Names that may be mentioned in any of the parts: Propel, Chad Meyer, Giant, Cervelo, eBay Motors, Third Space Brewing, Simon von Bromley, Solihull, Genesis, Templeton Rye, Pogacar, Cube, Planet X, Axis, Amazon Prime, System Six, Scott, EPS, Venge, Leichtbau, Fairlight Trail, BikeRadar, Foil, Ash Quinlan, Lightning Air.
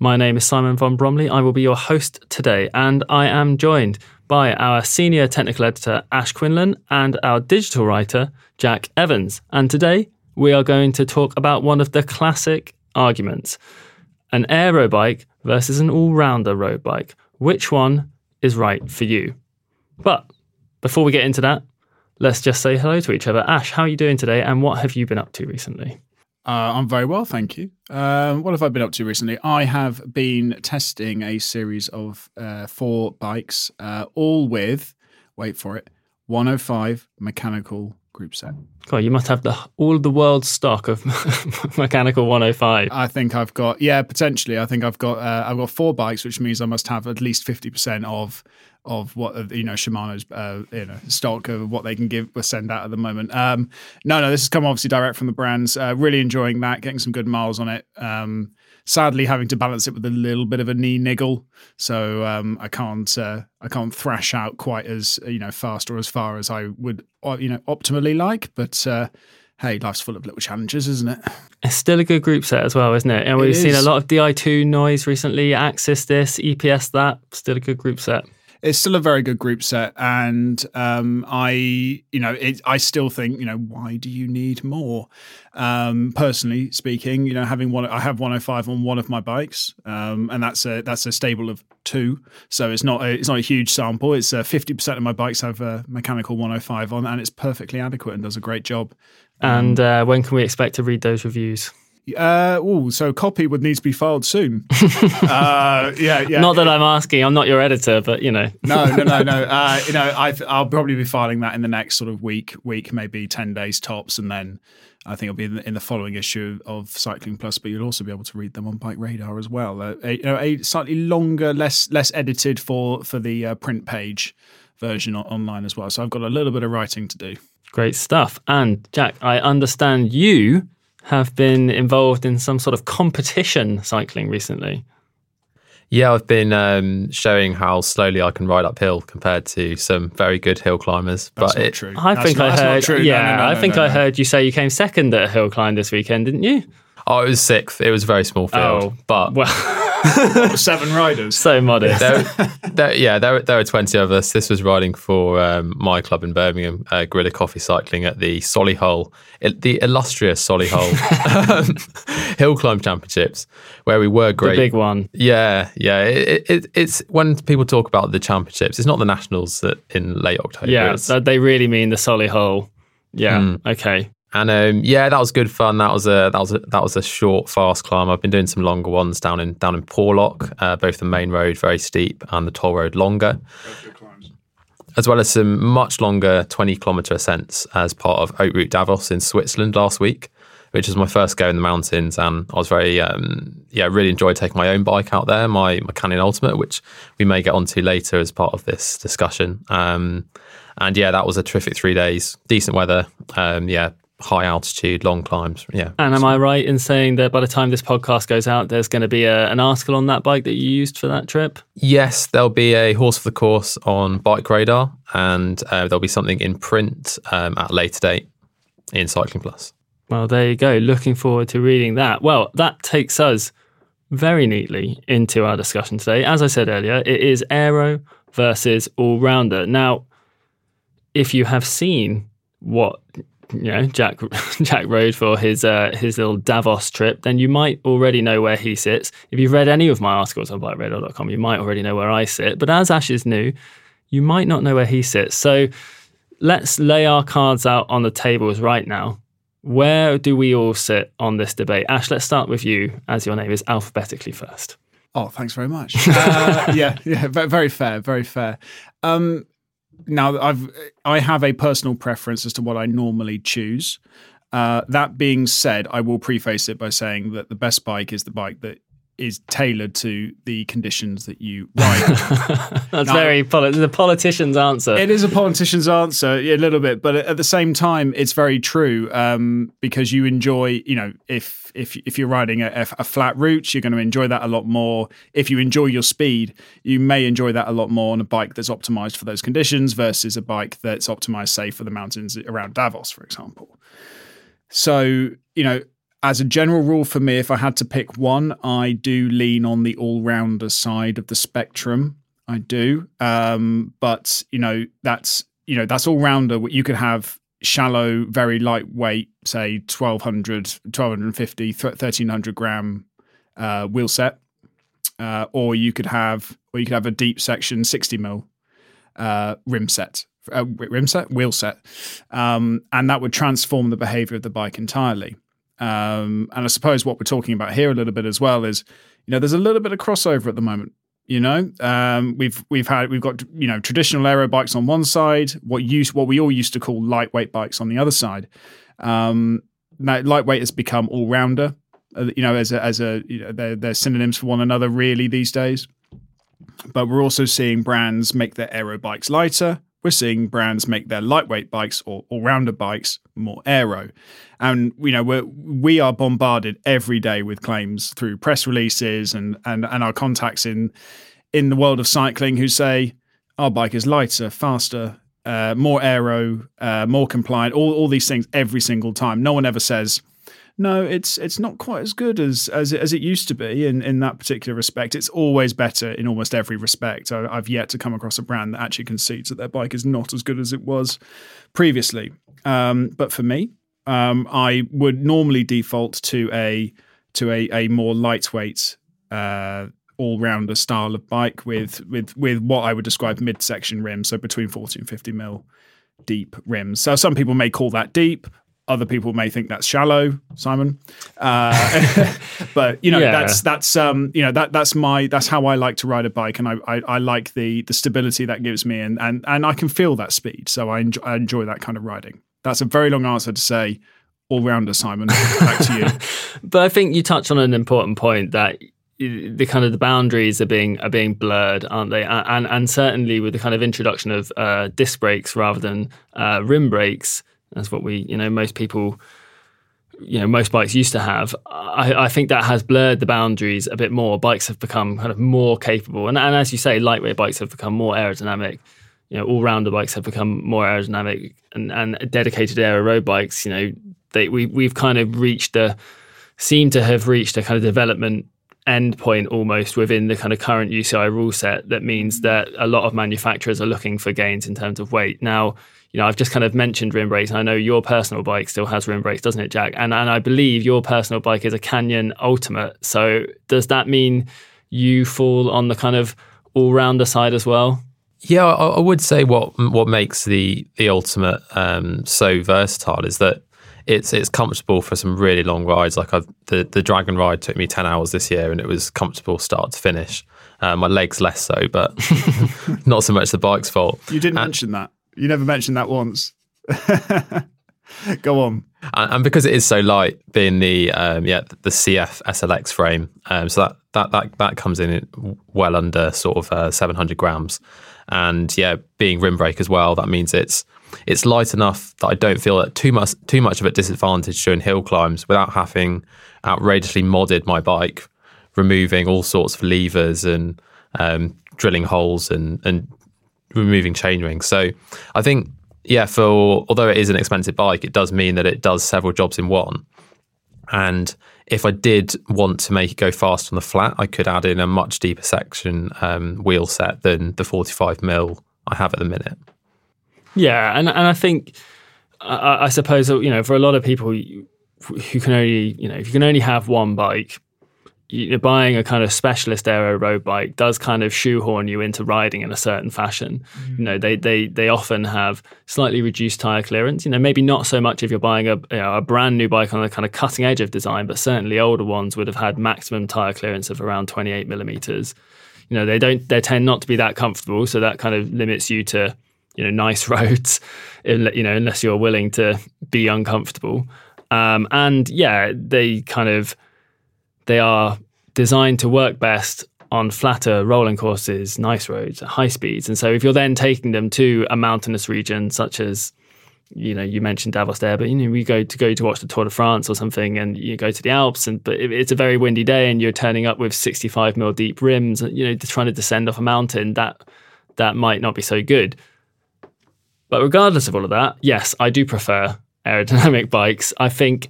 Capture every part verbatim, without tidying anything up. My name is Simon von Bromley. I will be your host today, and I am joined by our senior technical editor, Ash Quinlan, and our digital writer, Jack Evans. And today we are going to talk about one of the classic arguments, an aero bike versus an all-rounder road bike. Which one is right for you? But before we get into that, let's just say hello to each other. Ash, how are you doing today, and what have you been up to recently? Uh, I'm very well, thank you. Um, what have I been up to recently? I have been testing a series of uh, four bikes, uh, all with, wait for it, one oh five mechanical group set. God, you must have the all the world's stock of mechanical one oh five. I think I've got, yeah, potentially. I think I've got, uh, I've got four bikes, which means I must have at least fifty percent of. Of what you know, Shimano's uh, you know stock of what they can give or send out at the moment. Um, no, no, this has come obviously direct from the brands. Uh, really enjoying that, getting some good miles on it. Um, sadly, having to balance it with a little bit of a knee niggle, so um, I can't uh, I can't thrash out quite as you know fast or as far as I would you know optimally like, but. Uh, Hey, life's full of little challenges, isn't it? It's still a good group set as well, isn't it? And we've seen a lot of D I two noise recently, Axis this, E P S that, still a good group set. It's still a very good group set, and um, I, you know, it, I still think, you know, why do you need more? Um, personally speaking, you know, having one, I have one oh five on one of my bikes, um, and that's a that's a stable of two, so it's not a, it's not a huge sample. It's fifty uh, percent of my bikes have a mechanical one oh five on, and it's perfectly adequate and does a great job. Um, and uh, when can we expect to read those reviews? Uh, oh, so copy would need to be filed soon. uh, yeah, yeah. Not that I'm asking. I'm not your editor, but you know. no, no, no, no. Uh, you know, I've, I'll probably be filing that in the next sort of week, week maybe ten days tops, and then I think it'll be in the, in the following issue of Cycling Plus. But you'll also be able to read them on Bike Radar as well. Uh, a, you know, a slightly longer, less less edited for for the uh, print page version online as well. So I've got a little bit of writing to do. Great stuff. And Jack, I understand you have been involved in some sort of competition cycling recently. Yeah, I've been um, showing how slowly I can ride uphill compared to some very good hill climbers. That's but not it, true. I that's think not, I heard. True. Yeah, no, no, no, I think no, no, I heard no. You say you came second at a hill climb this weekend, didn't you? Oh, it was sixth. It was a very small field, oh, but well. Seven riders. So modest. There, there, yeah, there, there were twenty of us. This was riding for um, my club in Birmingham, uh, Gorilla Coffee Cycling, at the Solihull, il- the illustrious Solihull Hill Climb Championships, where we were great. The big one. Yeah, yeah. It, it, it's when people talk about the championships, it's not the nationals that in late October. Yeah, they really mean the Solihull. Yeah, mm. okay. And um, yeah, that was good fun. That was a that was a, that was a short, fast climb. I've been doing some longer ones down in down in Porlock, uh, both the main road very steep and the toll road longer, as well as some much longer twenty kilometer ascents as part of Haute Route Davos in Switzerland last week, which was my first go in the mountains, and I was very um, yeah really enjoyed taking my own bike out there, my my Canyon Ultimate, which we may get onto later as part of this discussion. Um, and yeah, that was a terrific three days, decent weather. Um, yeah. High altitude, long climbs. Yeah. And am I right in saying that by the time this podcast goes out, there's going to be a, an article on that bike that you used for that trip? Yes, there'll be a horse for the course on BikeRadar, and uh, there'll be something in print um, at a later date in Cycling Plus. Well, there you go. Looking forward to reading that. Well, that takes us very neatly into our discussion today. As I said earlier, it is aero versus all-rounder. Now, if you have seen what... you know, Jack Jack rode for his uh, his little Davos trip, then you might already know where he sits. If you've read any of my articles on bike radar dot com, you might already know where I sit. But as Ash is new, you might not know where he sits. So let's lay our cards out on the tables right now. Where do we all sit on this debate? Ash, let's start with you, as your name is alphabetically first. Oh, thanks very much. uh, yeah, yeah, very fair, very fair. Um, Now, I've I have a personal preference as to what I normally choose. Uh, that being said, I will preface it by saying that the best bike is the bike that is tailored to the conditions that you ride. That's now, very polit- the politician's answer. It is a politician's answer, yeah, a little bit, but at the same time, it's very true um, because you enjoy, you know, if if if you're riding a, a flat route, you're going to enjoy that a lot more. If you enjoy your speed, you may enjoy that a lot more on a bike that's optimized for those conditions versus a bike that's optimized, say, for the mountains around Davos, for example. So, you know, as a general rule for me, if I had to pick one, I do lean on the all-rounder side of the spectrum. I do. Um, but, you know, that's, you know, that's all-rounder. You could have shallow, very lightweight, say twelve hundred, twelve fifty, thirteen hundred gram uh, wheel set. Uh, or you could have, or you could have a deep section sixty mil uh, rim set. Uh, rim set? Wheel set. Um, and that would transform the behavior of the bike entirely. Um, and I suppose what we're talking about here a little bit as well is, you know, there's a little bit of crossover at the moment. You know, um, we've we've had we've got you know traditional aero bikes on one side, what use what we all used to call lightweight bikes on the other side. Um, now lightweight has become all rounder. Uh, you know, as a, as a you know, they're, they're synonyms for one another really these days. But we're also seeing brands make their aero bikes lighter. We're seeing brands make their lightweight bikes or all-rounder bikes more aero. And, you know, we're, we are bombarded every day with claims through press releases and, and, and our contacts in in the world of cycling who say, our bike is lighter, faster, uh, more aero, uh, more compliant, all, all these things every single time. No one ever says, no, it's it's not quite as good as as it, as it used to be in, in that particular respect. It's always better in almost every respect. I, I've yet to come across a brand that actually concedes that their bike is not as good as it was previously. Um, but for me, um, I would normally default to a to a, a more lightweight, uh, all-rounder style of bike with with with what I would describe midsection rims, so between forty and fifty mil deep rims. So some people may call that deep. Other people may think that's shallow, Simon. Uh, but you know yeah. that's that's um, you know that that's my that's how I like to ride a bike, and I I, I like the the stability that gives me, and, and and I can feel that speed, so I enjoy, I enjoy that kind of riding. That's a very long answer to say, all rounder, Simon. Back to you. But I think you touched on an important point that the kind of the boundaries are being are being blurred, aren't they? And and certainly with the kind of introduction of uh, disc brakes rather than uh, rim brakes. That's what we, you know, most people, you know, most bikes used to have. I, I think that has blurred the boundaries a bit more. Bikes have become kind of more capable. And, and as you say, lightweight bikes have become more aerodynamic. You know, all-rounder bikes have become more aerodynamic. And, and dedicated aero road bikes, you know, they we, we've kind of reached a, seem to have reached a kind of development endpoint almost within the kind of current U C I rule set that means that a lot of manufacturers are looking for gains in terms of weight. Now, you know, I've just kind of mentioned rim brakes, and I know your personal bike still has rim brakes, doesn't it, Jack? And and I believe your personal bike is a Canyon Ultimate. So does that mean you fall on the kind of all-rounder side as well? Yeah, I, I would say what what makes the the Ultimate um, so versatile is that it's it's comfortable for some really long rides. Like I've, the, the Dragon ride took me ten hours this year, and it was comfortable start to finish. Uh, my legs less so, but not so much the bike's fault. You didn't and, mention that. You never mentioned that once. Go on. And, and because it is so light, being the um, yeah the C F S L X frame, um, so that, that, that, that comes in well under sort of uh, seven hundred grams. And yeah, being rim brake as well, that means it's it's light enough that I don't feel that too much too much of a disadvantage during hill climbs without having outrageously modded my bike, removing all sorts of levers and um, drilling holes and, and removing chain rings. So I think, yeah, for although it is an expensive bike, it does mean that it does several jobs in one. And if I did want to make it go fast on the flat, I could add in a much deeper section um, wheel set than the forty-five mil I have at the minute. Yeah, and and I think I, I suppose you know for a lot of people who can only you know if you can only have one bike, you, buying a kind of specialist aero road bike does kind of shoehorn you into riding in a certain fashion. Mm. You know they they they often have slightly reduced tire clearance. You know maybe not so much if you're buying a you know, a brand new bike on the kind of cutting edge of design, but certainly older ones would have had maximum tire clearance of around twenty-eight millimeters. You know they don't they tend not to be that comfortable, so that kind of limits you to, you know, nice roads, you know, unless you're willing to be uncomfortable. Um, and yeah, they kind of, they are designed to work best on flatter rolling courses, nice roads, at high speeds. And so if you're then taking them to a mountainous region, such as, you know, you mentioned Davos there, but, you know, we go to go to watch the Tour de France or something, and you go to the Alps, and but it's a very windy day and you're turning up with sixty-five mil deep rims, you know, trying to descend off a mountain, that that might not be so good. But regardless of all of that, yes, I do prefer aerodynamic bikes. I think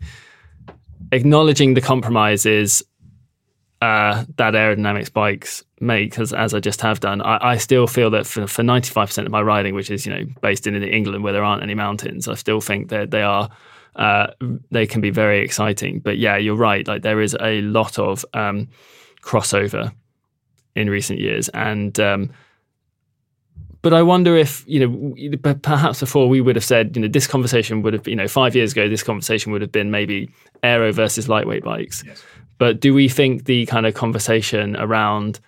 acknowledging the compromises uh, that aerodynamics bikes make, as, as I just have done, I, I still feel that for, for ninety-five percent of my riding, which is you know based in England where there aren't any mountains, I still think that they are uh, they can be very exciting. But yeah, you're right. Like there is a lot of um, crossover in recent years, and. Um, But I wonder if, you know, perhaps before we would have said, you know, this conversation would have, you know, five years ago, this conversation would have been maybe aero versus lightweight bikes. Yes. But do we think the kind of conversation around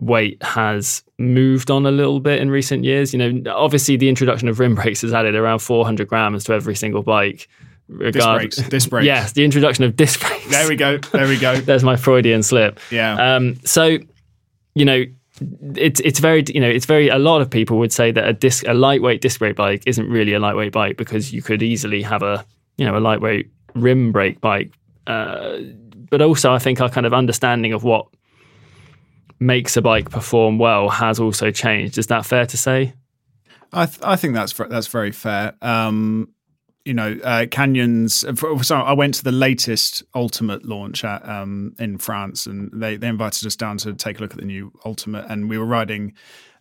weight has moved on a little bit in recent years? You know, obviously the introduction of rim brakes has added around four hundred grams to every single bike. Regardless, disc brakes. Disc brakes. Yes, the introduction of disc brakes. There we go. There we go. There's my Freudian slip. Yeah. Um. So, you know, It's it's very you know it's very a lot of people would say that a disc a lightweight disc brake bike isn't really a lightweight bike because you could easily have a you know a lightweight rim brake bike, uh, but also I think our kind of understanding of what makes a bike perform well has also changed. Is that fair to say? I th- I think that's that's very fair. Um, you know, uh, Canyon's. So I went to the latest Ultimate launch at, um, in France, and they, they invited us down to take a look at the new Ultimate. And we were riding,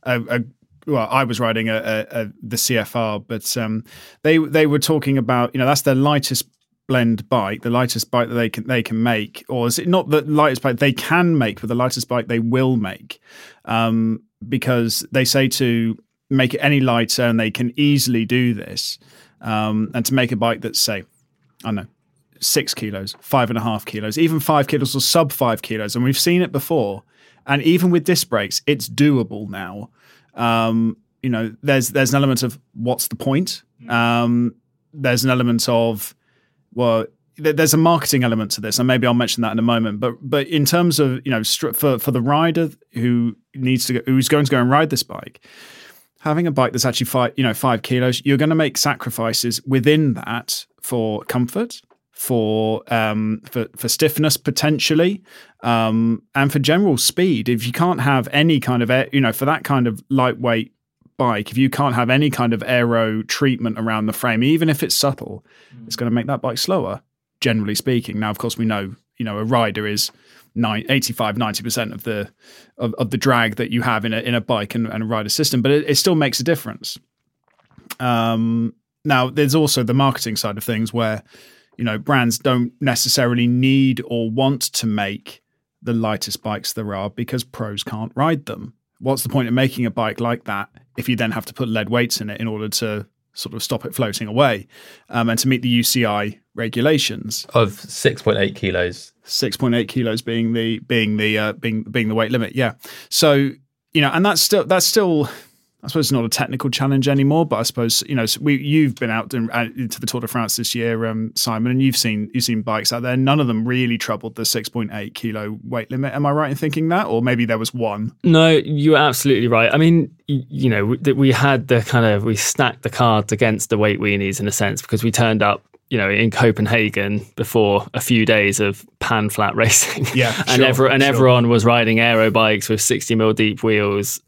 a, a, well, I was riding a, a, a, the C F R, but um, they they were talking about, you know, that's their lightest blend bike, the lightest bike that they can they can make, or is it not the lightest bike they can make, but the lightest bike they will make, um, because they say to make it any lighter, and they can easily do this. Um, and to make a bike that's, say, I don't know, six kilos, five and a half kilos, even five kilos or sub five kilos. And we've seen it before. And even with disc brakes, it's doable now. Um, you know, there's there's an element of what's the point? Um, there's an element of, well, th- there's a marketing element to this. And maybe I'll mention that in a moment. But but in terms of, you know, stri- for, for the rider who needs to go, who's going to go and ride this bike, having a bike that's actually five, you know, five kilos, you're going to make sacrifices within that for comfort, for um, for, for stiffness potentially, um, and for general speed. If you can't have any kind of, air, you know, for that kind of lightweight bike, if you can't have any kind of aero treatment around the frame, even if it's subtle, mm. it's going to make that bike slower, generally speaking. Now, of course, we know, you know, a rider is eighty-five, ninety percent of the of, of the drag that you have in a in a bike and, and a rider system, but it, it still makes a difference. Um, now, there's also the marketing side of things where, you know, brands don't necessarily need or want to make the lightest bikes there are because pros can't ride them. What's the point of making a bike like that if you then have to put lead weights in it in order to sort of stop it floating away, um, and to meet the U C I regulations of six point eight kilos, six point eight kilos being the, being the, uh, being, being the weight limit. Yeah. So, you know, and that's still, that's still, I suppose it's not a technical challenge anymore, but I suppose, you know, so we, you've been out to, uh, to the Tour de France this year, um, Simon, and you've seen, you've seen bikes out there. None of them really troubled the six point eight kilo weight limit. Am I right in thinking that? Or maybe there was one. No, you're absolutely right. I mean, you know, we, we had the kind of, we stacked the cards against the weight weenies in a sense, because we turned up, you know, in Copenhagen before a few days of pan flat racing. Yeah, and, sure, every, and sure. everyone was riding aero bikes with sixty mil deep wheels.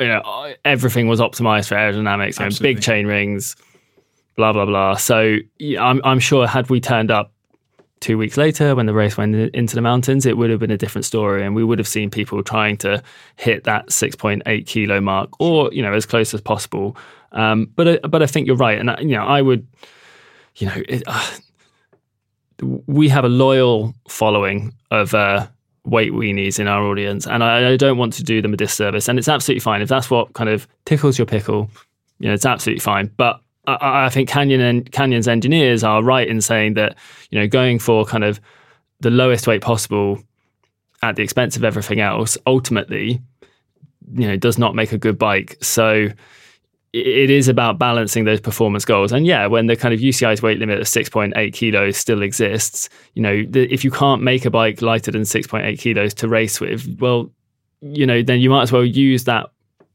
You know, everything was optimized for aerodynamics, you know, big chain rings, blah, blah, blah. So yeah, I'm, I'm sure had we turned up two weeks later when the race went into the mountains, it would have been a different story. And we would have seen people trying to hit that six point eight kilo mark or, you know, as close as possible. Um, but, but I think you're right. And, you know, I would, you know, it, uh, we have a loyal following of, uh, weight weenies in our audience, and I, I don't want to do them a disservice, and it's absolutely fine if that's what kind of tickles your pickle, you know, it's absolutely fine. But I, I think Canyon and Canyon's engineers are right in saying that, you know, going for kind of the lowest weight possible at the expense of everything else ultimately, you know, does not make a good bike. So it, it is about balancing those performance goals. And yeah, when the kind of U C I's weight limit of six point eight kilos still exists, you know, the, if you can't make a bike lighter than six point eight kilos to race with, well, you know, then you might as well use that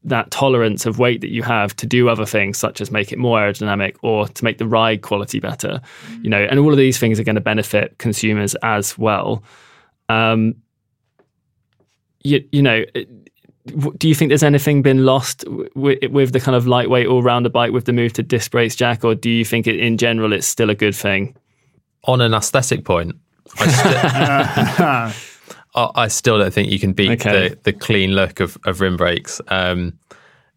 that tolerance of weight that you have to do other things, such as make it more aerodynamic or to make the ride quality better, mm-hmm. you know, and all of these things are going to benefit consumers as well. Um, you, you know... It, do you think there's anything been lost with, with the kind of lightweight all-rounder bike with the move to disc brakes, Jack, or do you think it, in general, it's still a good thing? On an aesthetic point, I, sti- I still don't think you can beat okay. the, the clean look of, of rim brakes. Um,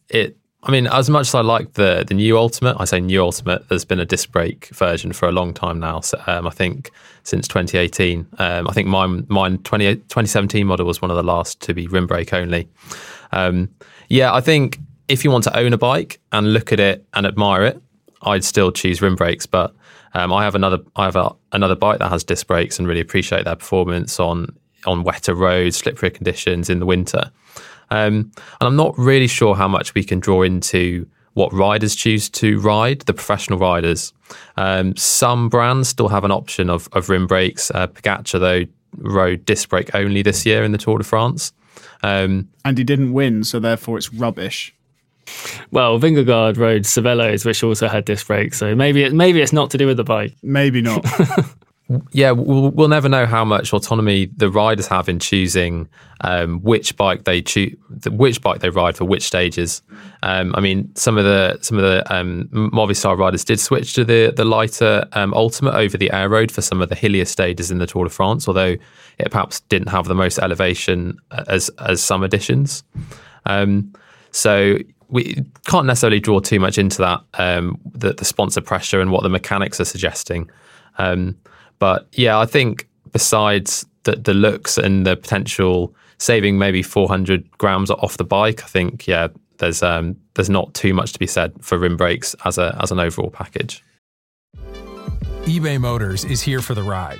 it, I mean, as much as I like the the new Ultimate, I say new Ultimate, there's been a disc brake version for a long time now. So, um, I think since twenty eighteen, um, I think mine, mine twenty seventeen model was one of the last to be rim brake only. Um, yeah, I think if you want to own a bike and look at it and admire it, I'd still choose rim brakes. But um, I have another I have a, another bike that has disc brakes and really appreciate their performance on on wetter roads, slippery conditions in the winter. Um, and I'm not really sure how much we can draw into what riders choose to ride, the professional riders. Um, some brands still have an option of, of rim brakes. Uh, Pogacar, though, rode disc brake only this year in the Tour de France. Um, and he didn't win, so therefore it's rubbish. Well, Vingegaard rode Cervelos, which also had disc brakes, so maybe, it, maybe it's not to do with the bike. Maybe not. Yeah, we'll, we'll never know how much autonomy the riders have in choosing um, which bike they choose, which bike they ride for which stages. Um, I mean, some of the some of the um, Movistar riders did switch to the the lighter um, Ultimate over the Aeroad for some of the hillier stages in the Tour de France, although it perhaps didn't have the most elevation as as some editions. Um, so. We can't necessarily draw too much into that, um, the, the sponsor pressure and what the mechanics are suggesting. Um, but yeah, I think besides the, the looks and the potential saving maybe four hundred grams off the bike, I think, yeah, there's um, there's not too much to be said for rim brakes as a as an overall package. eBay Motors is here for the ride.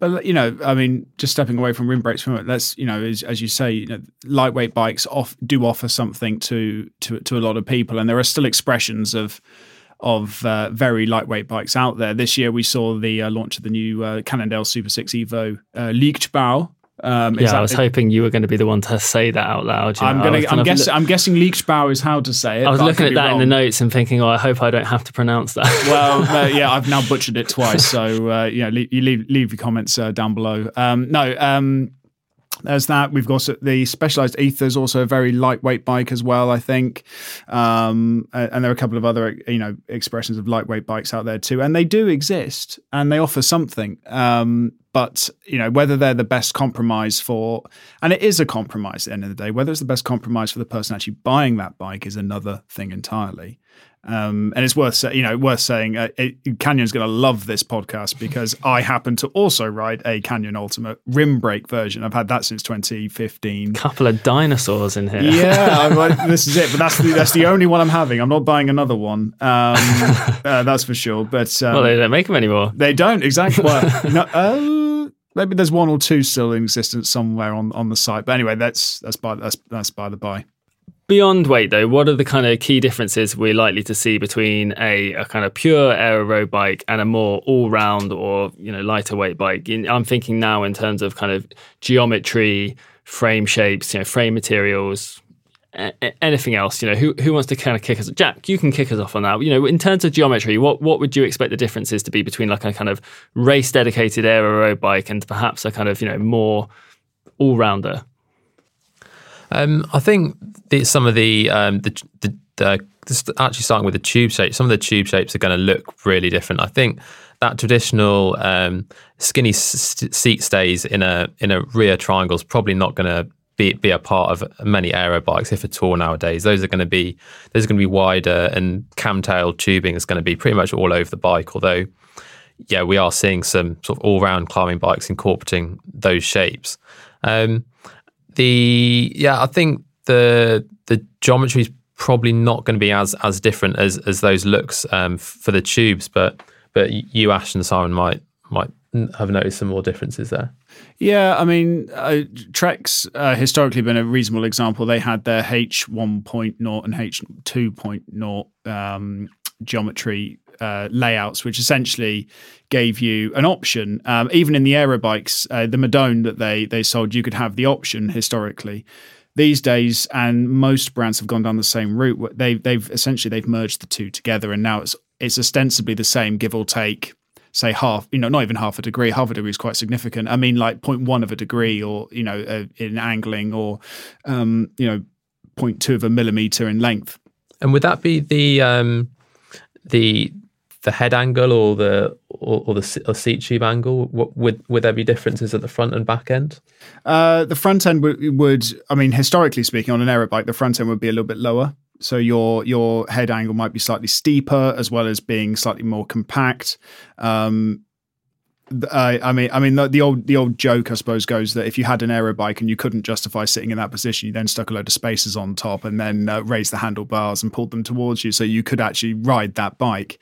But, you know, I mean, just stepping away from rim brakes from it, that's, you know, as, as you say, you know, lightweight bikes off, do offer something to, to to a lot of people. And there are still expressions of of uh, very lightweight bikes out there. This year we saw the uh, launch of the new uh, Cannondale Super six Evo uh, Leichtbau. Um, yeah, exactly. I was hoping you were going to be the one to say that out loud. You know? I'm going I'm, guess, look- I'm guessing Leichtbau is how to say it. I was looking I at that wrong. In the notes and thinking, oh, I hope I don't have to pronounce that. Well, uh, yeah, I've now butchered it twice. So, uh, yeah, leave, you leave, leave your comments uh, down below. Um, no, um, there's that. We've got the Specialized Ether's also a very lightweight bike as well, I think. Um, and there are a couple of other, you know, expressions of lightweight bikes out there too. And they do exist and they offer something. Um, But, you know, whether they're the best compromise for, and it is a compromise at the end of the day, whether it's the best compromise for the person actually buying that bike is another thing entirely. Um, and it's worth, you know, worth saying uh, it, Canyon's going to love this podcast because I happen to also ride a Canyon Ultimate rim brake version. I've had that since twenty fifteen. Couple of dinosaurs in here. Yeah, I'm like, this is it. But that's the, that's the only one I'm having. I'm not buying another one. Um, uh, that's for sure. But um, well, they don't make them anymore. They don't, exactly. Well, no, uh, maybe there's one or two still in existence somewhere on, on the site. But anyway, that's that's by that's that's by the by. Beyond weight, though, what are the kind of key differences we're likely to see between a, a kind of pure aero bike and a more all-round or, you know, lighter weight bike? I'm thinking now in terms of kind of geometry, frame shapes, you know, frame materials, a- anything else. You know, who who wants to kind of kick us off? Jack, you can kick us off on that. You know, in terms of geometry, what what would you expect the differences to be between like a kind of race-dedicated aero bike and perhaps a kind of, you know, more all-rounder? Um, I think the, some of the, um, the, the, the actually starting with the tube shape, some of the tube shapes are going to look really different. I think that traditional um, skinny s- seat stays in a in a rear triangle is probably not going to be be a part of many aero bikes, if at all, nowadays. Those are going to be those are going to be wider, and cam-tailed tubing is going to be pretty much all over the bike. Although, yeah, we are seeing some sort of all-round climbing bikes incorporating those shapes. Um, The yeah, I think the the geometry is probably not going to be as as different as as those looks um, for the tubes, but but you, Ash, and Simon might might have noticed some more differences there. Yeah, I mean, uh, Trek's uh, historically been a reasonable example. They had their H one point oh and H two point oh um, geometry Uh, layouts, which essentially gave you an option. Um, even in the aero bikes, uh, the Madone that they they sold, you could have the option historically. These days, and most brands have gone down the same route. They, they've essentially they've merged the two together, and now it's it's ostensibly the same, give or take, say half. You know, not even half a degree. Half a degree is quite significant. I mean, like zero point one of a degree, or you know, uh, in angling, or um, you know, zero point two of a millimeter in length. And would that be the um, the the head angle or the or, or the or seat tube angle? What, would would there be differences at the front and back end? Uh, the front end would, would, I mean, historically speaking, on an aero bike, the front end would be a little bit lower. So your your head angle might be slightly steeper, as well as being slightly more compact. Um, I, I mean, I mean the, the old the old joke, I suppose, goes that if you had an aero bike and you couldn't justify sitting in that position, you then stuck a load of spacers on top and then uh, raised the handlebars and pulled them towards you, so you could actually ride that bike.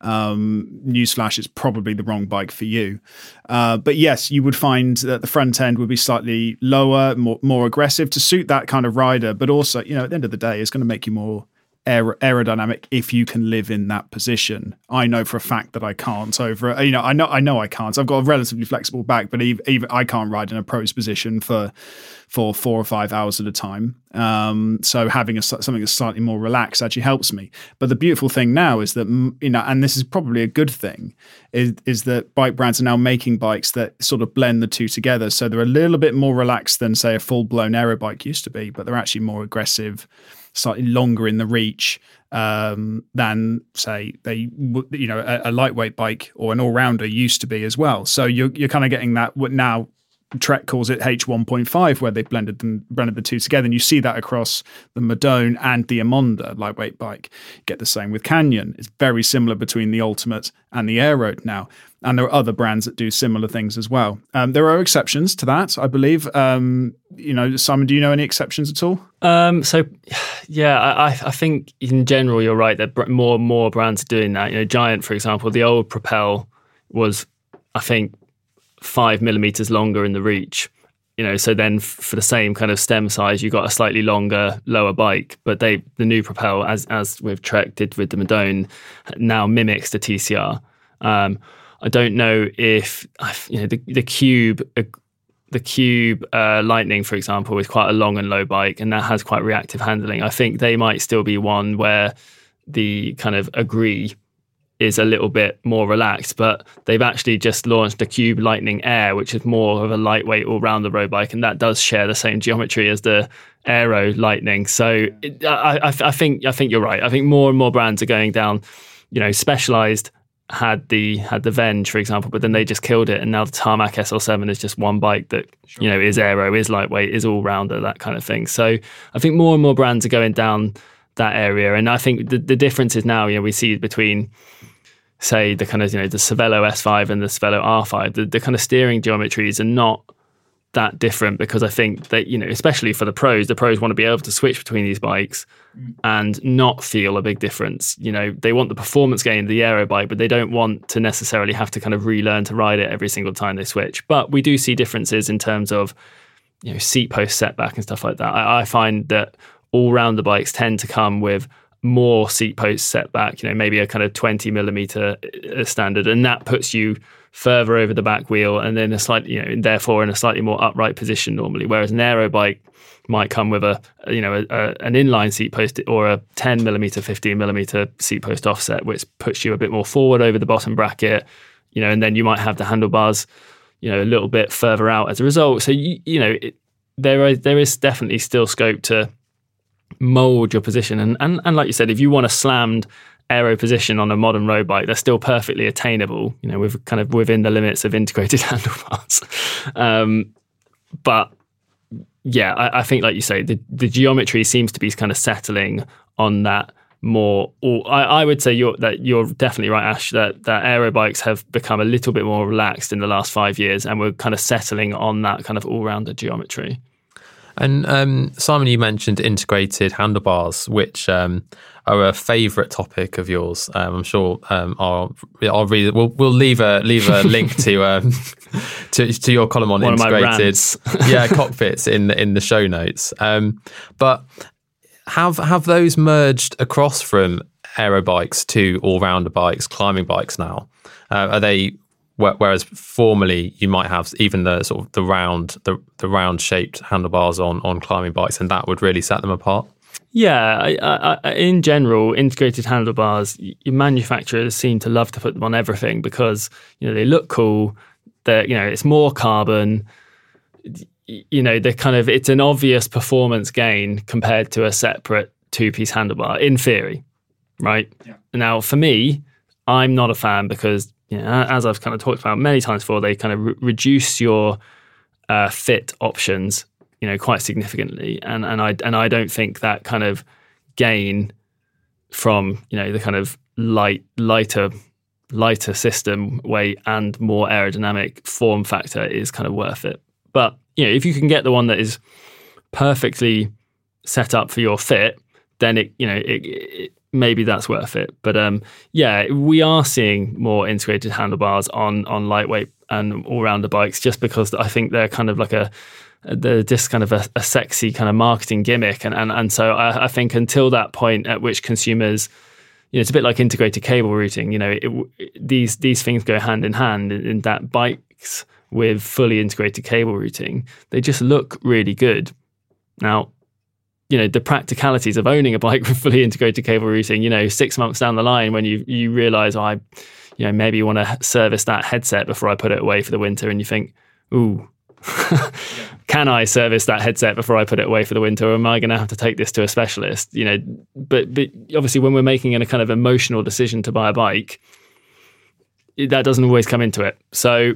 Um, newsflash, it's probably the wrong bike for you. Uh, but yes, you would find that the front end would be slightly lower, more more aggressive to suit that kind of rider. But also, you know, at the end of the day, it's going to make you more Aer- aerodynamic if you can live in that position. I know for a fact that I can't over, you know, I know, I know I can't. I've got a relatively flexible back, but even, even I can't ride in a pro's position for, for four or five hours at a time. Um, so having a, something that's slightly more relaxed actually helps me. But the beautiful thing now is that, you know, and this is probably a good thing, is, is that bike brands are now making bikes that sort of blend the two together. So they're a little bit more relaxed than, say, a full blown aero bike used to be, but they're actually more aggressive, slightly longer in the reach um, than, say, they, you know, a, a lightweight bike or an all-rounder used to be as well. So you're you're kind of getting that now Trek calls it H one point five, where they blended them, blended the two together. And you see that across the Madone and the Amonda lightweight bike. You get the same with Canyon. It's very similar between the Ultimate and the Aeroad now. And there are other brands that do similar things as well. Um, there are exceptions to that, I believe. Um, you know, Simon, do you know any exceptions at all? Um, so, yeah, I, I think in general, you're right that more and more brands are doing that. You know, Giant, for example, the old Propel was, I think, five millimeters longer in the reach, you know, so then f- for the same kind of stem size you got a slightly longer lower bike, but they the new Propel, as as with Trek did with the Madone, now mimics the T C R. um I don't know if you know the the Cube uh, the Cube uh, Lightning, for example, is quite a long and low bike, and that has quite reactive handling. I think they might still be one where the kind of agree is a little bit more relaxed, but they've actually just launched the Cube Lightning Air, which is more of a lightweight all-rounder road bike, and that does share the same geometry as the Aero Lightning. So it, I, I, I think I think you're right. I think more and more brands are going down. You know, Specialized had the had the Venge, for example, but then they just killed it, and now the Tarmac S L seven is just one bike that sure. you know is aero, is lightweight, is all-rounder, that kind of thing. So I think more and more brands are going down that area, and I think the, the difference is now, you know, we see between, say, the kind of, you know, the Cervelo S five and the Cervelo R five, the, the kind of steering geometries are not that different, because I think that, you know, especially for the pros, the pros want to be able to switch between these bikes and not feel a big difference. You know, they want the performance gain of the aero bike, but they don't want to necessarily have to kind of relearn to ride it every single time they switch. But we do see differences in terms of, you know, seat post setback and stuff like that. I, I find that all rounder bikes tend to come with more seat post setback, you know, maybe a kind of twenty millimeter standard, and that puts you further over the back wheel and then a slightly, you know, therefore in a slightly more upright position normally, whereas an aero bike might come with a, you know, a, a, an inline seat post or a ten millimeter, fifteen millimeter seat post offset, which puts you a bit more forward over the bottom bracket, you know, and then you might have the handlebars, you know, a little bit further out as a result. So, you, you know, it, there are, there is definitely still scope to mold your position, and, and and like you said, if you want a slammed aero position on a modern road bike, they're still perfectly attainable, you know, with kind of within the limits of integrated handlebars. Um but yeah, I, I think, like you say, the, the geometry seems to be kind of settling on that more, or I, I would say you're that you're definitely right, Ash, that that aero bikes have become a little bit more relaxed in the last five years, and we're kind of settling on that kind of all-rounder geometry. And um, Simon, you mentioned integrated handlebars, which um, are a favourite topic of yours. Um, I'm sure um, our our reader, we'll we'll leave a leave a link to um to, to your column on One integrated yeah cockpits in the, in the show notes. Um, but have have those merged across from aero bikes to all rounder bikes, climbing bikes now? Uh, are they? Whereas formerly you might have even the sort of the round, the, the round shaped handlebars on, on climbing bikes, and that would really set them apart. Yeah, I, I, in general, integrated handlebars, your manufacturers seem to love to put them on everything because, you know, they look cool. They're, you know, it's more carbon. You know, they're kind of, it's an obvious performance gain compared to a separate two piece handlebar in theory, right? Yeah. Now, for me, I'm not a fan because, you know, as I've kind of talked about many times before, they kind of re- reduce your uh, fit options, you know, quite significantly, and and I and I don't think that kind of gain from, you know, the kind of light lighter lighter system weight and more aerodynamic form factor is kind of worth it. But, you know, if you can get the one that is perfectly set up for your fit, then it, you know, it, it maybe that's worth it. But um, yeah, we are seeing more integrated handlebars on on lightweight and all-rounder bikes, just because I think they're kind of like a, they're just kind of a, a sexy kind of marketing gimmick. And and, and so I, I think until that point at which consumers, you know, it's a bit like integrated cable routing, you know, it, it, these these things go hand in hand in, in that bikes with fully integrated cable routing, they just look really good. Now, you know, the practicalities of owning a bike with fully integrated cable routing, you know, six months down the line when you you realise, oh, I, you know, maybe you want to service that headset before I put it away for the winter, and you think, ooh, yeah. Can I service that headset before I put it away for the winter, or am I going to have to take this to a specialist? You know, but but obviously when we're making a kind of emotional decision to buy a bike, that doesn't always come into it. So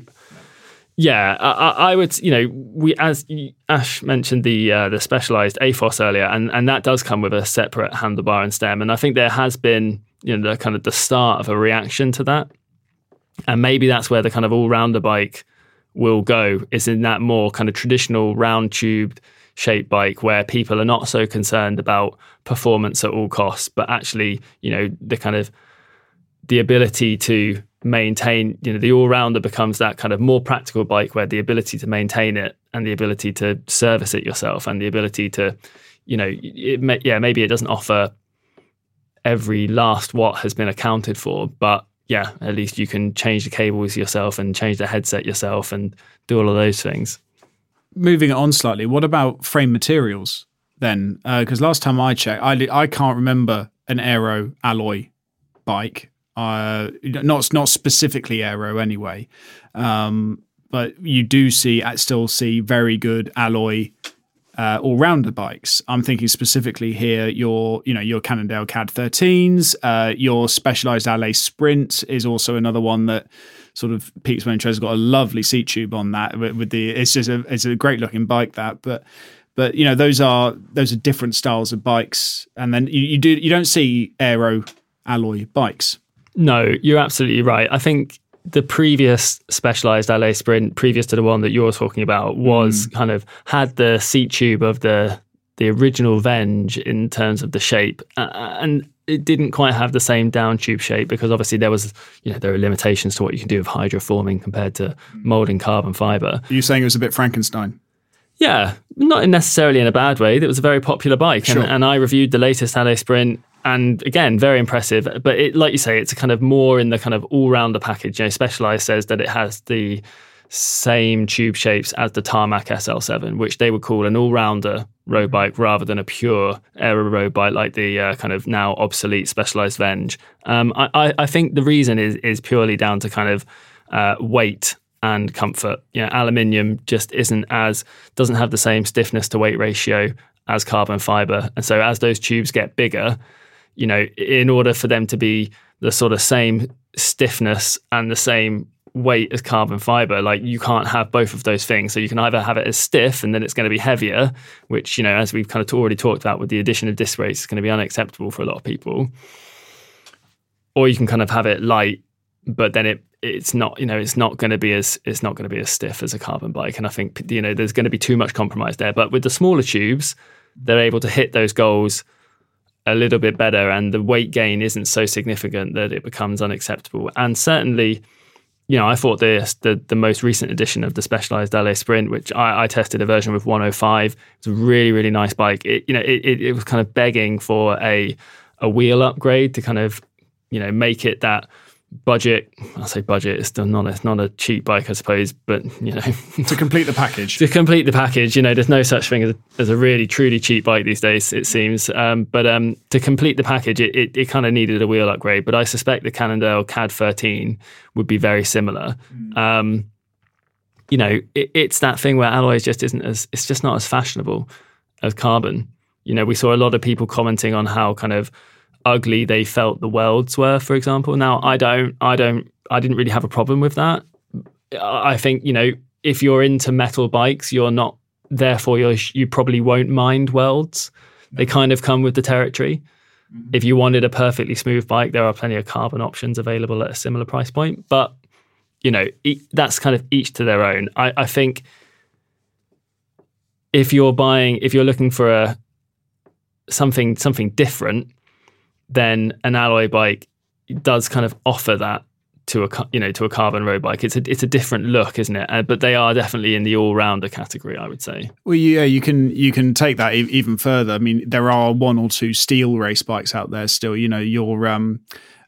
Yeah, I, I would, you know, we, as Ash mentioned, the uh, the Specialized A F O S earlier, and, and that does come with a separate handlebar and stem. And I think there has been, you know, the kind of the start of a reaction to that. And maybe that's where the kind of all-rounder bike will go, is in that more kind of traditional round-tubed shape bike where people are not so concerned about performance at all costs, but actually, you know, the kind of the ability to maintain, you know, the all-rounder becomes that kind of more practical bike where the ability to maintain it and the ability to service it yourself and the ability to, you know, it may, yeah, maybe it doesn't offer every last watt has been accounted for, but yeah, at least you can change the cables yourself and change the headset yourself and do all of those things. Moving on slightly, what about frame materials then? Because uh, last time I checked, I, I can't remember an aero alloy bike. Uh, not not specifically aero anyway, um, but you do see still see very good alloy uh, all rounder bikes. I'm thinking specifically here your you know your Cannondale C A D thirteens, uh, your Specialized Alloy Sprint is also another one that sort of piques my interest. It's got a lovely seat tube on that with, with the it's just a it's a great looking bike that, but but you know those are those are different styles of bikes, and then you, you do you don't see aero alloy bikes. No, you're absolutely right. I think the previous Specialized L A Sprint, previous to the one that you're talking about, was mm. kind of had the seat tube of the the original Venge in terms of the shape, uh, and it didn't quite have the same down tube shape because obviously there was, you know, there are limitations to what you can do with hydroforming compared to molding carbon fiber. Are you saying it was a bit Frankenstein? Yeah, not necessarily in a bad way. It was a very popular bike, sure. and, and I reviewed the latest L A Sprint. And again, very impressive. But it, like you say, it's a kind of more in the kind of all-rounder package. You know, Specialized says that it has the same tube shapes as the Tarmac S L seven, which they would call an all-rounder road bike rather than a pure aero road bike like the uh, kind of now obsolete Specialized Venge. Um, I, I, I think the reason is is purely down to kind of uh, weight and comfort. You know, aluminium just isn't as doesn't have the same stiffness to weight ratio as carbon fiber, and so as those tubes get bigger, you know, in order for them to be the sort of same stiffness and the same weight as carbon fiber, like you can't have both of those things. So you can either have it as stiff and then it's going to be heavier, which, you know, as we've kind of already talked about with the addition of disc brakes, is going to be unacceptable for a lot of people. Or you can kind of have it light, but then it it's not, you know, it's not going to be as it's not going to be as stiff as a carbon bike. And I think, you know, there's going to be too much compromise there. But with the smaller tubes, they're able to hit those goals a little bit better, and the weight gain isn't so significant that it becomes unacceptable. And certainly, you know, I thought the the, the most recent edition of the Specialized L A Sprint, which I, I tested a version with one oh five, it's a really really nice bike. It, you know, it, it it was kind of begging for a a wheel upgrade to kind of, you know, make it that budget. I say budget. It's still not it's not a cheap bike, I suppose, but you know, to complete the package. To complete the package, you know, there's no such thing as a, as a really truly cheap bike these days, it seems. Um, but um, to complete the package, it it, it kind of needed a wheel upgrade. But I suspect the Cannondale C A D thirteen would be very similar. Mm. Um, you know, it, it's that thing where alloys just isn't as it's just not as fashionable as carbon. You know, we saw a lot of people commenting on how kind of ugly they felt the welds were, for example. Now I don't I don't I didn't really have a problem with that. I think, you know, if you're into metal bikes, you're not therefore you're, you probably won't mind welds. They kind of come with the territory. Mm-hmm. If you wanted a perfectly smooth bike, there are plenty of carbon options available at a similar price point, but you know, e- that's kind of each to their own. I, I think if you're buying if you're looking for a something something different, then an alloy bike does kind of offer that to a you know to a carbon road bike. It's a it's a different look, isn't it? Uh, but they are definitely in the all rounder category, I would say. Well, yeah, you can you can take that e- even further. I mean, there are one or two steel race bikes out there still. You know, your um,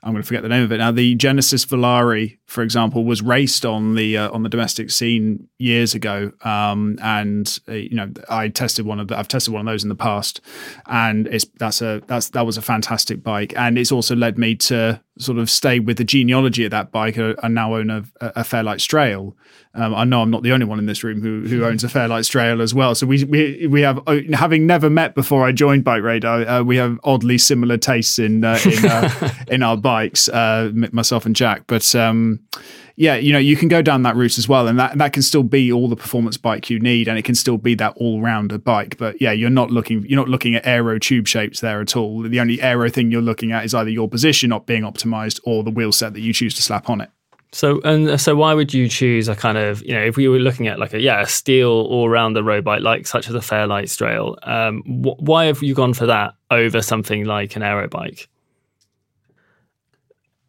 I'm going to forget the name of it now. The Genesis Volare, for example, was raced on the uh, on the domestic scene years ago, um, and uh, you know I tested one of the, I've tested one of those in the past, and it's that's a that's that was a fantastic bike, and it's also led me to sort of stay with the genealogy of that bike. I, I now own a, a Fairlight Trail. Um, I know I'm not the only one in this room who who owns a Fairlight Trail as well. So we we we have, having never met before I joined Bike Radar, uh, we have oddly similar tastes in uh, in uh, in our bikes, uh, myself and Jack, but. Um, um, yeah, you know, you can go down that route as well, and that that can still be all the performance bike you need, and it can still be that all-rounder bike. But yeah, you're not looking you're not looking at aero tube shapes there at all. The only aero thing you're looking at is either your position not being optimized or the wheel set that you choose to slap on it. So and so, why would you choose a kind of, you know, if we were looking at like a yeah a steel all round the road bike like such as a Fairlight Trail, um, wh- why have you gone for that over something like an aero bike?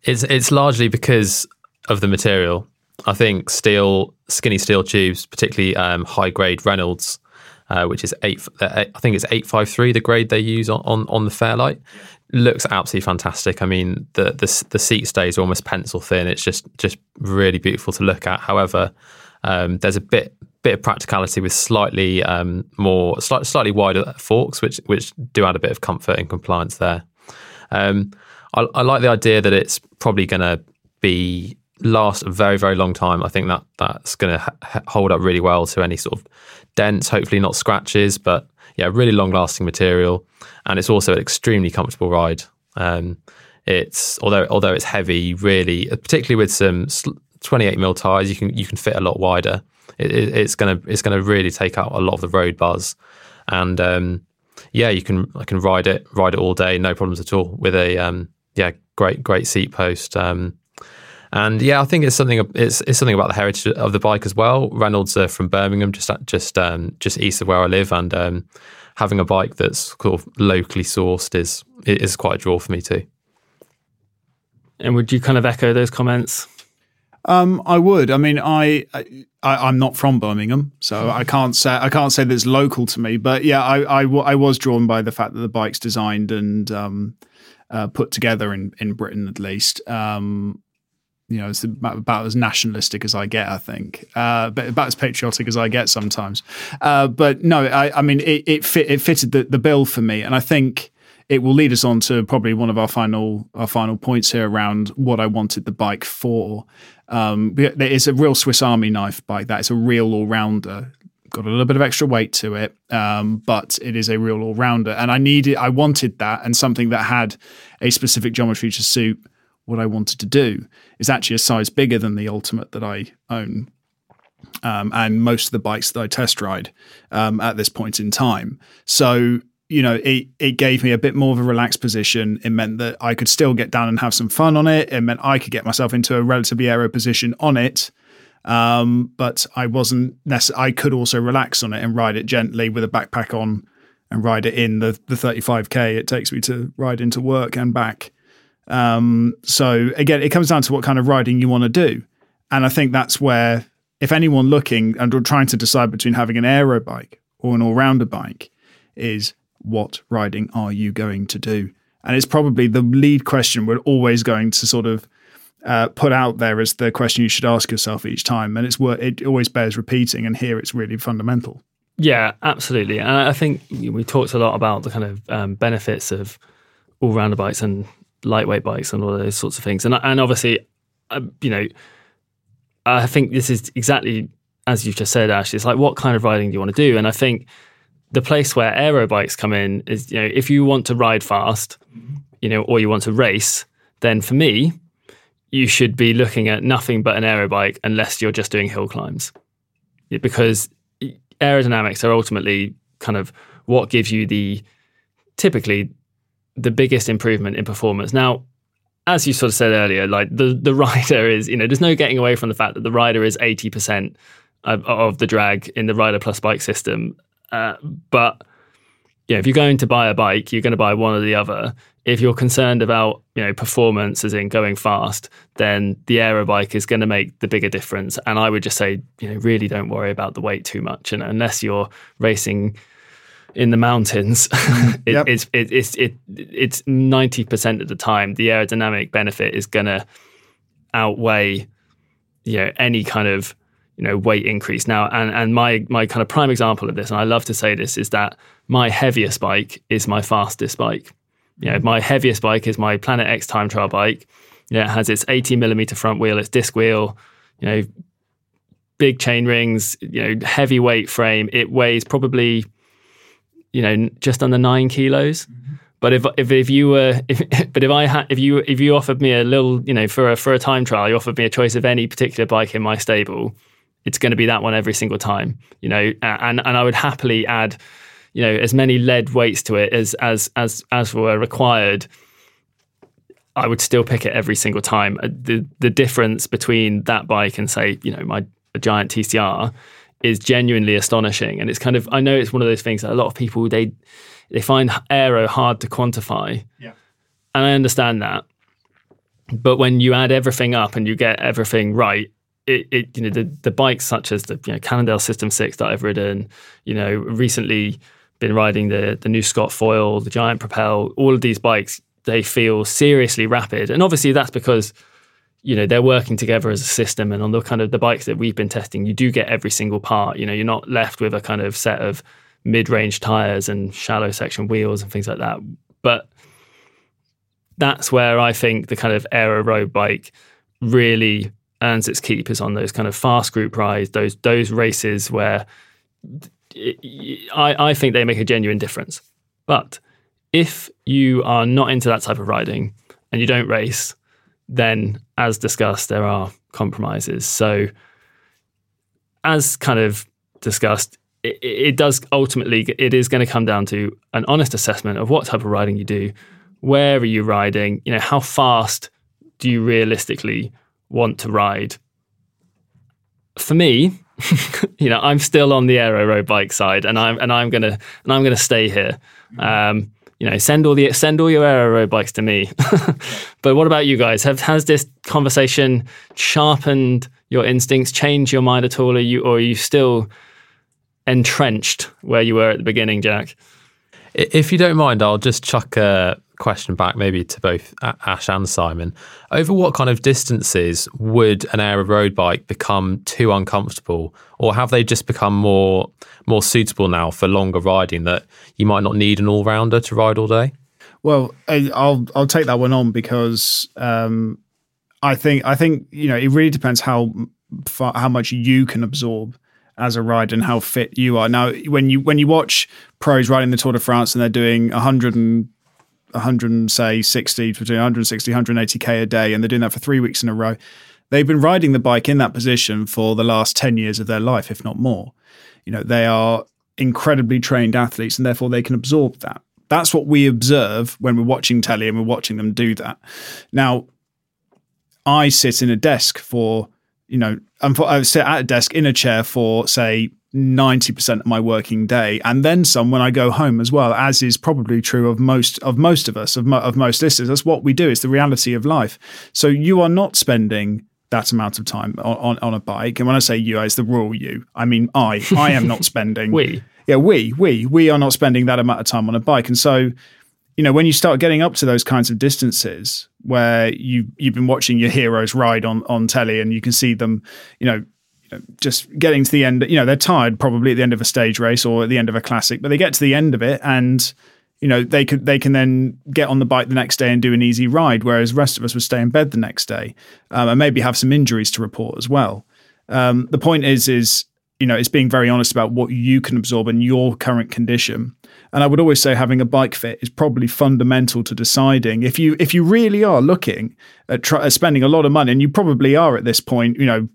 It's it's largely because of the material. I think steel, skinny steel tubes, particularly um, high grade Reynolds, uh, which is eight, uh, I think it's eight five three, the grade they use on, on, on the Fairlight. Looks absolutely fantastic. I mean, the, the the seat stays are almost pencil thin. It's just just really beautiful to look at. However, um, there's a bit bit of practicality with slightly um, more slight, slightly wider forks, which which do add a bit of comfort and compliance there. Um, I, I like the idea that it's probably going to be last a very very long time. I think that that's going to ha- hold up really well to any sort of dents. Hopefully not scratches, but yeah, really long lasting material. And it's also an extremely comfortable ride. Um, it's although although it's heavy, really, particularly with some twenty-eight mil tyres, you can you can fit a lot wider. It, it, it's gonna it's gonna really take out a lot of the road buzz, and um, yeah, you can I can ride it ride it all day, no problems at all. With a um, yeah, great great seat post, um, and yeah, I think it's something it's it's something about the heritage of the bike as well. Reynolds are from Birmingham, just just um, just east of where I live, and. Um, Having a bike that's sort of locally sourced is is quite a draw for me too. And would you kind of echo those comments? Um, I would. I mean, I, I I'm not from Birmingham, so I can't say I can't say that it's local to me. But yeah, I I, I was drawn by the fact that the bike's designed and um, uh, put together in in Britain at least. Um, you know, it's about as nationalistic as I get, I think, uh, but about as patriotic as I get sometimes. Uh, but no, I, I mean, it, it fit, it fitted the, the bill for me. And I think it will lead us on to probably one of our final, our final points here around what I wanted the bike for. Um, it's a real Swiss Army knife bike. That is a real all rounder. Got a little bit of extra weight to it, um, but it is a real all rounder. And I needed, I wanted that, and something that had a specific geometry to suit what I wanted to do. Is actually a size bigger than the Ultimate that I own, um, and most of the bikes that I test ride um, at this point in time. So, you know, it it gave me a bit more of a relaxed position. It meant that I could still get down and have some fun on it. It meant I could get myself into a relatively aero position on it, um, but I wasn't necess- I could also relax on it and ride it gently with a backpack on and ride it in the the thirty-five K it takes me to ride into work and back. Um, so again, it comes down to what kind of riding you want to do. And I think that's where, if anyone looking and trying to decide between having an aero bike or an all-rounder bike, is what riding are you going to do? And it's probably the lead question we're always going to sort of uh, put out there as the question you should ask yourself each time. And it's wor- it always bears repeating. And here it's really fundamental. Yeah, absolutely. And I think we talked a lot about the kind of um, benefits of all-rounder bikes and lightweight bikes and all those sorts of things, and and obviously, uh, you know, I think this is exactly as you've just said, Ash. It's like, what kind of riding do you want to do? And I think the place where aero bikes come in is, you know, if you want to ride fast, you know, or you want to race, then for me, you should be looking at nothing but an aero bike, unless you're just doing hill climbs, because aerodynamics are ultimately kind of what gives you the typically. the biggest improvement in performance. Now, as you sort of said earlier, like the, the rider is, you know, there's no getting away from the fact that the rider is eighty percent of, of the drag in the Rider Plus bike system. Uh, but, you know, if you're going to buy a bike, you're going to buy one or the other. If you're concerned about, you know, performance as in going fast, then the aero bike is going to make the bigger difference. And I would just say, you know, really don't worry about the weight too much. And unless you're racing in the mountains, it, yep. it's it, it's it it's ninety percent of the time the aerodynamic benefit is going to outweigh, you know, any kind of, you know, weight increase. Now, and and my my kind of prime example of this, and I love to say this, is that my heaviest bike is my fastest bike. You know, my heaviest bike is my Planet X time trial bike. You know, it has its eighty millimeter front wheel, its disc wheel, you know, big chain rings, you know, heavyweight frame. It weighs probably, you know, just under nine kilos, mm-hmm. But if if if you were, if, but if I had, if you if you offered me a little, you know, for a for a time trial, you offered me a choice of any particular bike in my stable, it's going to be that one every single time, you know, and and I would happily add, you know, as many lead weights to it as as as as were required. I would still pick it every single time. The the difference between that bike and, say, you know, my a Giant T C R is genuinely astonishing. And it's kind of, I know it's one of those things that a lot of people, they they find aero hard to quantify. Yeah. And I understand that. But when you add everything up and you get everything right, it, it you know, the, the bikes such as the, you know, Cannondale System six that I've ridden, you know, recently been riding the the new Scott Foil, the Giant Propel, all of these bikes, they feel seriously rapid. And obviously that's because, you know, they're working together as a system, and on the kind of the bikes that we've been testing, you do get every single part. You know, you're not left with a kind of set of mid-range tires and shallow section wheels and things like that. But that's where I think the kind of aero road bike really earns its keep, is on those kind of fast group rides, those those races where it, I, I think they make a genuine difference. But if you are not into that type of riding and you don't race, then, as discussed, there are compromises. So, as kind of discussed, it, it does ultimately, it is going to come down to an honest assessment of what type of riding you do, where are you riding, you know, how fast do you realistically want to ride? For me, you know, I'm still on the aero road bike side, and I'm and I'm gonna and I'm gonna stay here. Um, You know, send all the send all your aero road bikes to me. But what about you guys? Have has this conversation sharpened your instincts, changed your mind at all? Are you or are you still entrenched where you were at the beginning, Jack? If you don't mind, I'll just chuck a question back, maybe to both Ash and Simon. Over what kind of distances would an aero road bike become too uncomfortable, or have they just become more more suitable now for longer riding, that you might not need an all rounder to ride all day? Well, I'll I'll take that one on, because um, I think I think you know, it really depends how far, how much you can absorb as a rider and how fit you are. Now, when you when you watch pros riding the Tour de France and they're doing one hundred and one hundred and say sixty between one hundred sixty one hundred eighty k a day, and they're doing that for three weeks in a row, they've been riding the bike in that position for the last ten years of their life, if not more. You know, they are incredibly trained athletes, and therefore they can absorb that. That's what we observe when we're watching telly and we're watching them do that. Now, I sit in a desk for You know, I'm, I sit at a desk in a chair for, say, ninety percent of my working day, and then some when I go home as well, as is probably true of most of most of us, of, mo- of most listeners. That's what we do. It's the reality of life. So you are not spending that amount of time on, on, on a bike. And when I say you, it's the rural you. I mean, I. I am not spending... we. Yeah, we. We. We are not spending that amount of time on a bike. And so, you know, when you start getting up to those kinds of distances where you, you've been watching your heroes ride on, on telly, and you can see them, you know, just getting to the end, you know, they're tired probably at the end of a stage race or at the end of a classic, but they get to the end of it and, you know, they could they can then get on the bike the next day and do an easy ride, whereas the rest of us would stay in bed the next day um, and maybe have some injuries to report as well. Um, the point is, is, you know, it's being very honest about what you can absorb in your current condition. And I would always say having a bike fit is probably fundamental to deciding if you if you really are looking at, tr- at spending a lot of money, and you probably are at this point, you know,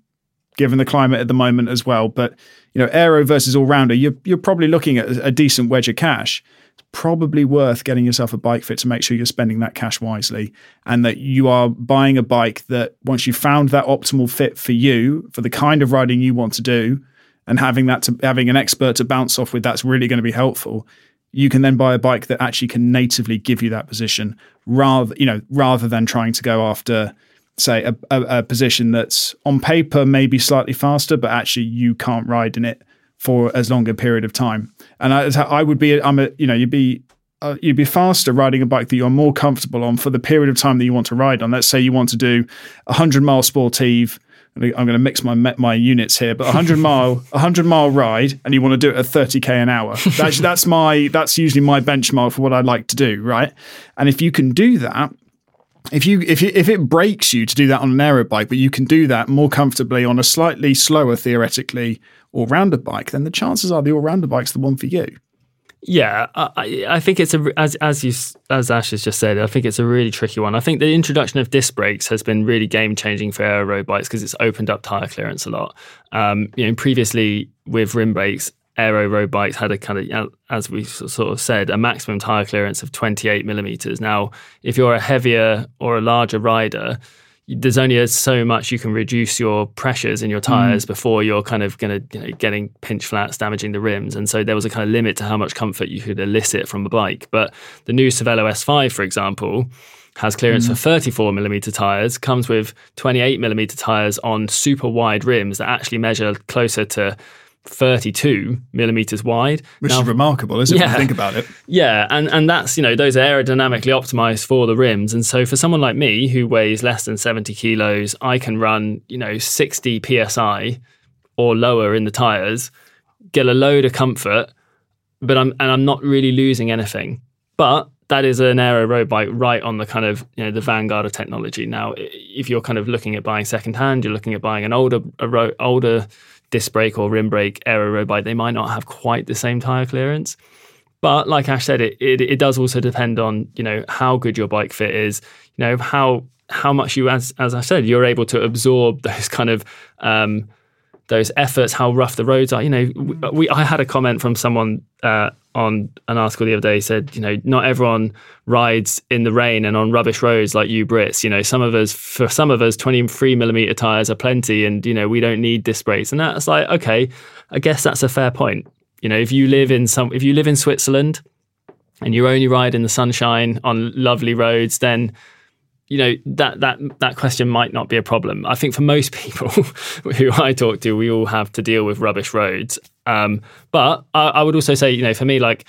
given the climate at the moment as well. But, you know, aero versus all-rounder, you're, you're probably looking at a decent wedge of cash. It's probably worth getting yourself a bike fit to make sure you're spending that cash wisely, and that you are buying a bike that, once you've found that optimal fit for you, for the kind of riding you want to do, and having that to, having an expert to bounce off with, that's really going to be helpful. You can then buy a bike that actually can natively give you that position, rather, you know, rather than trying to go after, say, a, a, a position that's on paper maybe slightly faster, but actually you can't ride in it for as long a period of time. And I, I would be, I'm a, you know, you'd be, uh, you'd be faster riding a bike that you're more comfortable on for the period of time that you want to ride on. Let's say you want to do a hundred mile sportive. I'm going to mix my my units here, but one hundred mile ride, and you want to do it at thirty k an hour. That's that's my that's usually my benchmark for what I'd like to do, right? And if you can do that, if you if you, if it breaks you to do that on an aero bike, but you can do that more comfortably on a slightly slower, theoretically all-rounder bike, then the chances are the all-rounder bike's the one for you. Yeah, I, I think it's a as as you as Ash has just said. I think it's a really tricky one. I think the introduction of disc brakes has been really game changing for aero road bikes because it's opened up tire clearance a lot. Um, you know, previously with rim brakes, aero road bikes had a kind of, as we sort of said, a maximum tire clearance of twenty-eight millimeters. Now, if you're a heavier or a larger rider, there's only so much you can reduce your pressures in your tires mm. before you're kind of going to, you know, getting pinch flats, damaging the rims. And so there was a kind of limit to how much comfort you could elicit from a bike. But the new Cervelo S five, for example, has clearance mm. for thirty-four millimeter tires, comes with twenty-eight millimeter tires on super wide rims that actually measure closer to thirty-two millimeters wide, which now, is remarkable, isn't yeah, it? When you think about it. Yeah, and and that's, you know, those are aerodynamically optimized for the rims. And so for someone like me who weighs less than seventy kilos, I can run, you know, sixty P S I or lower in the tires, get a load of comfort, but I'm and I'm not really losing anything. But that is an aero road bike right on the kind of, you know, the vanguard of technology. Now, if you're kind of looking at buying secondhand, you're looking at buying an older a ro- older. disc brake or rim brake aero road bike, they might not have quite the same tire clearance. But like Ash said, it, it it does also depend on, you know, how good your bike fit is, you know, how how much you, as as I said, you're able to absorb those kind of um, those efforts, how rough the roads are. You know, we, we I had a comment from someone uh, on an article the other day, said, you know, not everyone rides in the rain and on rubbish roads like you Brits. You know, some of us, for some of us, twenty-three millimeter tires are plenty, and, you know, we don't need disc brakes. And that's like, okay, I guess that's a fair point. You know, if you live in some, if you live in Switzerland and you only ride in the sunshine on lovely roads, then, you know, that that that question might not be a problem. I think for most people who I talk to, we all have to deal with rubbish roads. Um, but I, I would also say, you know, for me, like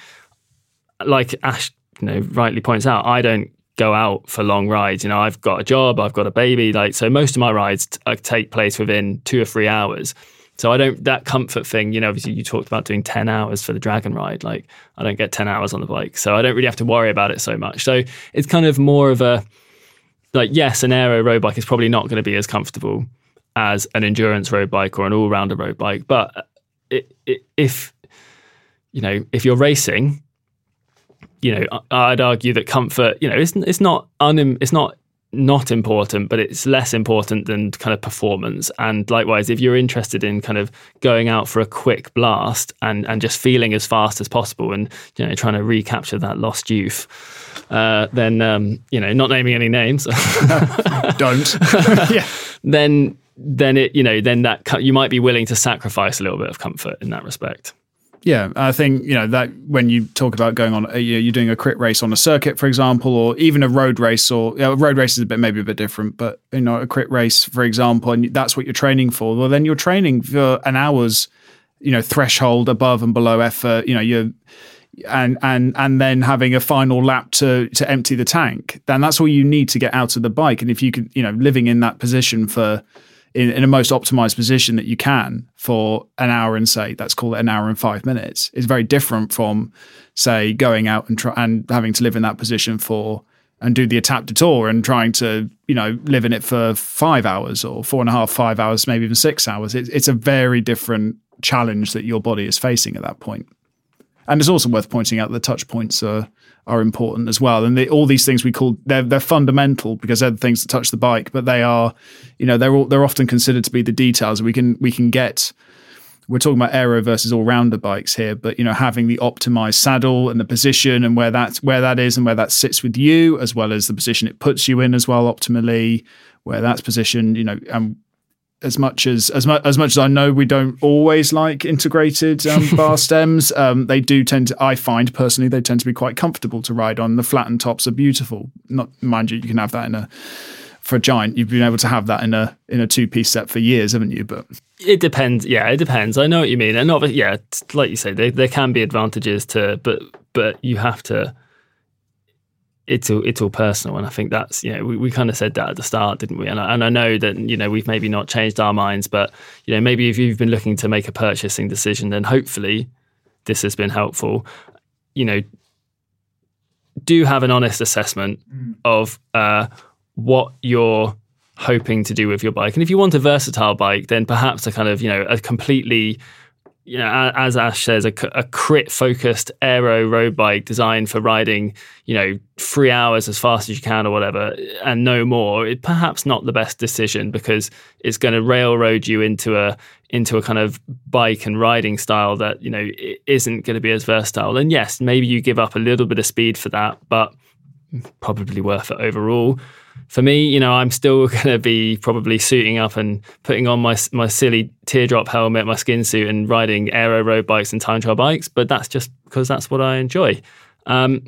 like Ash, you know, rightly points out, I don't go out for long rides. You know, I've got a job, I've got a baby, like, so most of my rides t- take place within two or three hours. So I don't, that comfort thing, you know, obviously you talked about doing ten hours for the Dragon ride. Like, I don't get ten hours on the bike, so I don't really have to worry about it so much. So it's kind of more of a, like, yes, an aero road bike is probably not going to be as comfortable as an endurance road bike or an all-rounder road bike. But it, it, if, you know, if you're racing, you know, I'd argue that comfort, you know, it's it's not un, it's not not important, but it's less important than kind of performance. And likewise, if you're interested in kind of going out for a quick blast and and just feeling as fast as possible and, you know, trying to recapture that lost youth, uh then um you know, not naming any names no, don't yeah then then it, you know, then that you might be willing to sacrifice a little bit of comfort in that respect. Yeah, I think, you know, that when you talk about going on, you're doing a crit race on a circuit, for example, or even a road race, or, you know, road race is a bit, maybe a bit different, but, you know, a crit race, for example, and that's what you're training for. Well, then you're training for an hour's, you know, threshold above and below effort, you know, you're, and, and, and then having a final lap to, to empty the tank. Then that's all you need to get out of the bike. And if you can, you know, living in that position for, In, in a most optimized position that you can for an hour and say, let's call it an hour and five minutes, is very different from, say, going out and try, and having to live in that position for and do the Etape du Tour and trying to, you know, live in it for five hours or four and a half, five hours, maybe even six hours. It, it's a very different challenge that your body is facing at that point. And it's also worth pointing out that the touch points are are important as well. And they, all these things we call, they're, they're fundamental because they're the things that touch the bike, but they are, you know, they're all, they're often considered to be the details. We can, we can get, we're talking about aero versus all-rounder bikes here, but, you know, having the optimized saddle and the position and where that's, where that is and where that sits with you, as well as the position it puts you in as well, optimally, where that's positioned, you know, and as much as as much as much as I know, we don't always like integrated um, bar stems. Um, they do tend to, I find personally, they tend to be quite comfortable to ride on. The flattened tops are beautiful. Not, mind you, you can have that in a, for a Giant, you've been able to have that in a in a two piece set for years, haven't you? But it depends. Yeah, it depends. I know what you mean, and obviously, yeah, like you say, there there can be advantages to, but but you have to. It's all, it's all personal, and I think that's, you know, we, we kind of said that at the start, didn't we? And I, and I know that, you know, we've maybe not changed our minds, but, you know, maybe if you've been looking to make a purchasing decision, then hopefully this has been helpful. You know, do have an honest assessment mm. of uh, what you're hoping to do with your bike. And if you want a versatile bike, then perhaps a kind of, you know, a completely you know, as Ash says, a, a crit-focused aero road bike designed for riding, you know, three hours as fast as you can or whatever, and no more, it perhaps not the best decision, because it's going to railroad you into a into a kind of bike and riding style that, you know, isn't going to be as versatile. And yes, maybe you give up a little bit of speed for that, but probably worth it overall. For me, you know, I'm still going to be probably suiting up and putting on my my silly teardrop helmet, my skin suit, and riding aero road bikes and time trial bikes, but that's just because that's what I enjoy. Um,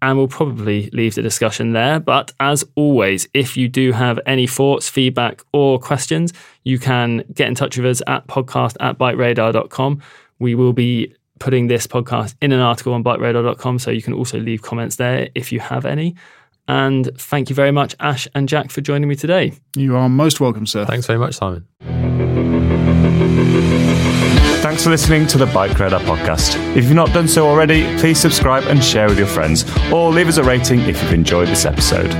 and we'll probably leave the discussion there. But as always, if you do have any thoughts, feedback, or questions, you can get in touch with us at podcast at bikeradar dot com. We will be putting this podcast in an article on bikeradar dot com, so you can also leave comments there if you have any. And thank you very much, Ash and Jack, for joining me today. You are most welcome, sir. Thanks very much, Simon. Thanks for listening to the Bike Radar podcast. If you've not done so already, please subscribe and share with your friends, or leave us a rating if you've enjoyed this episode.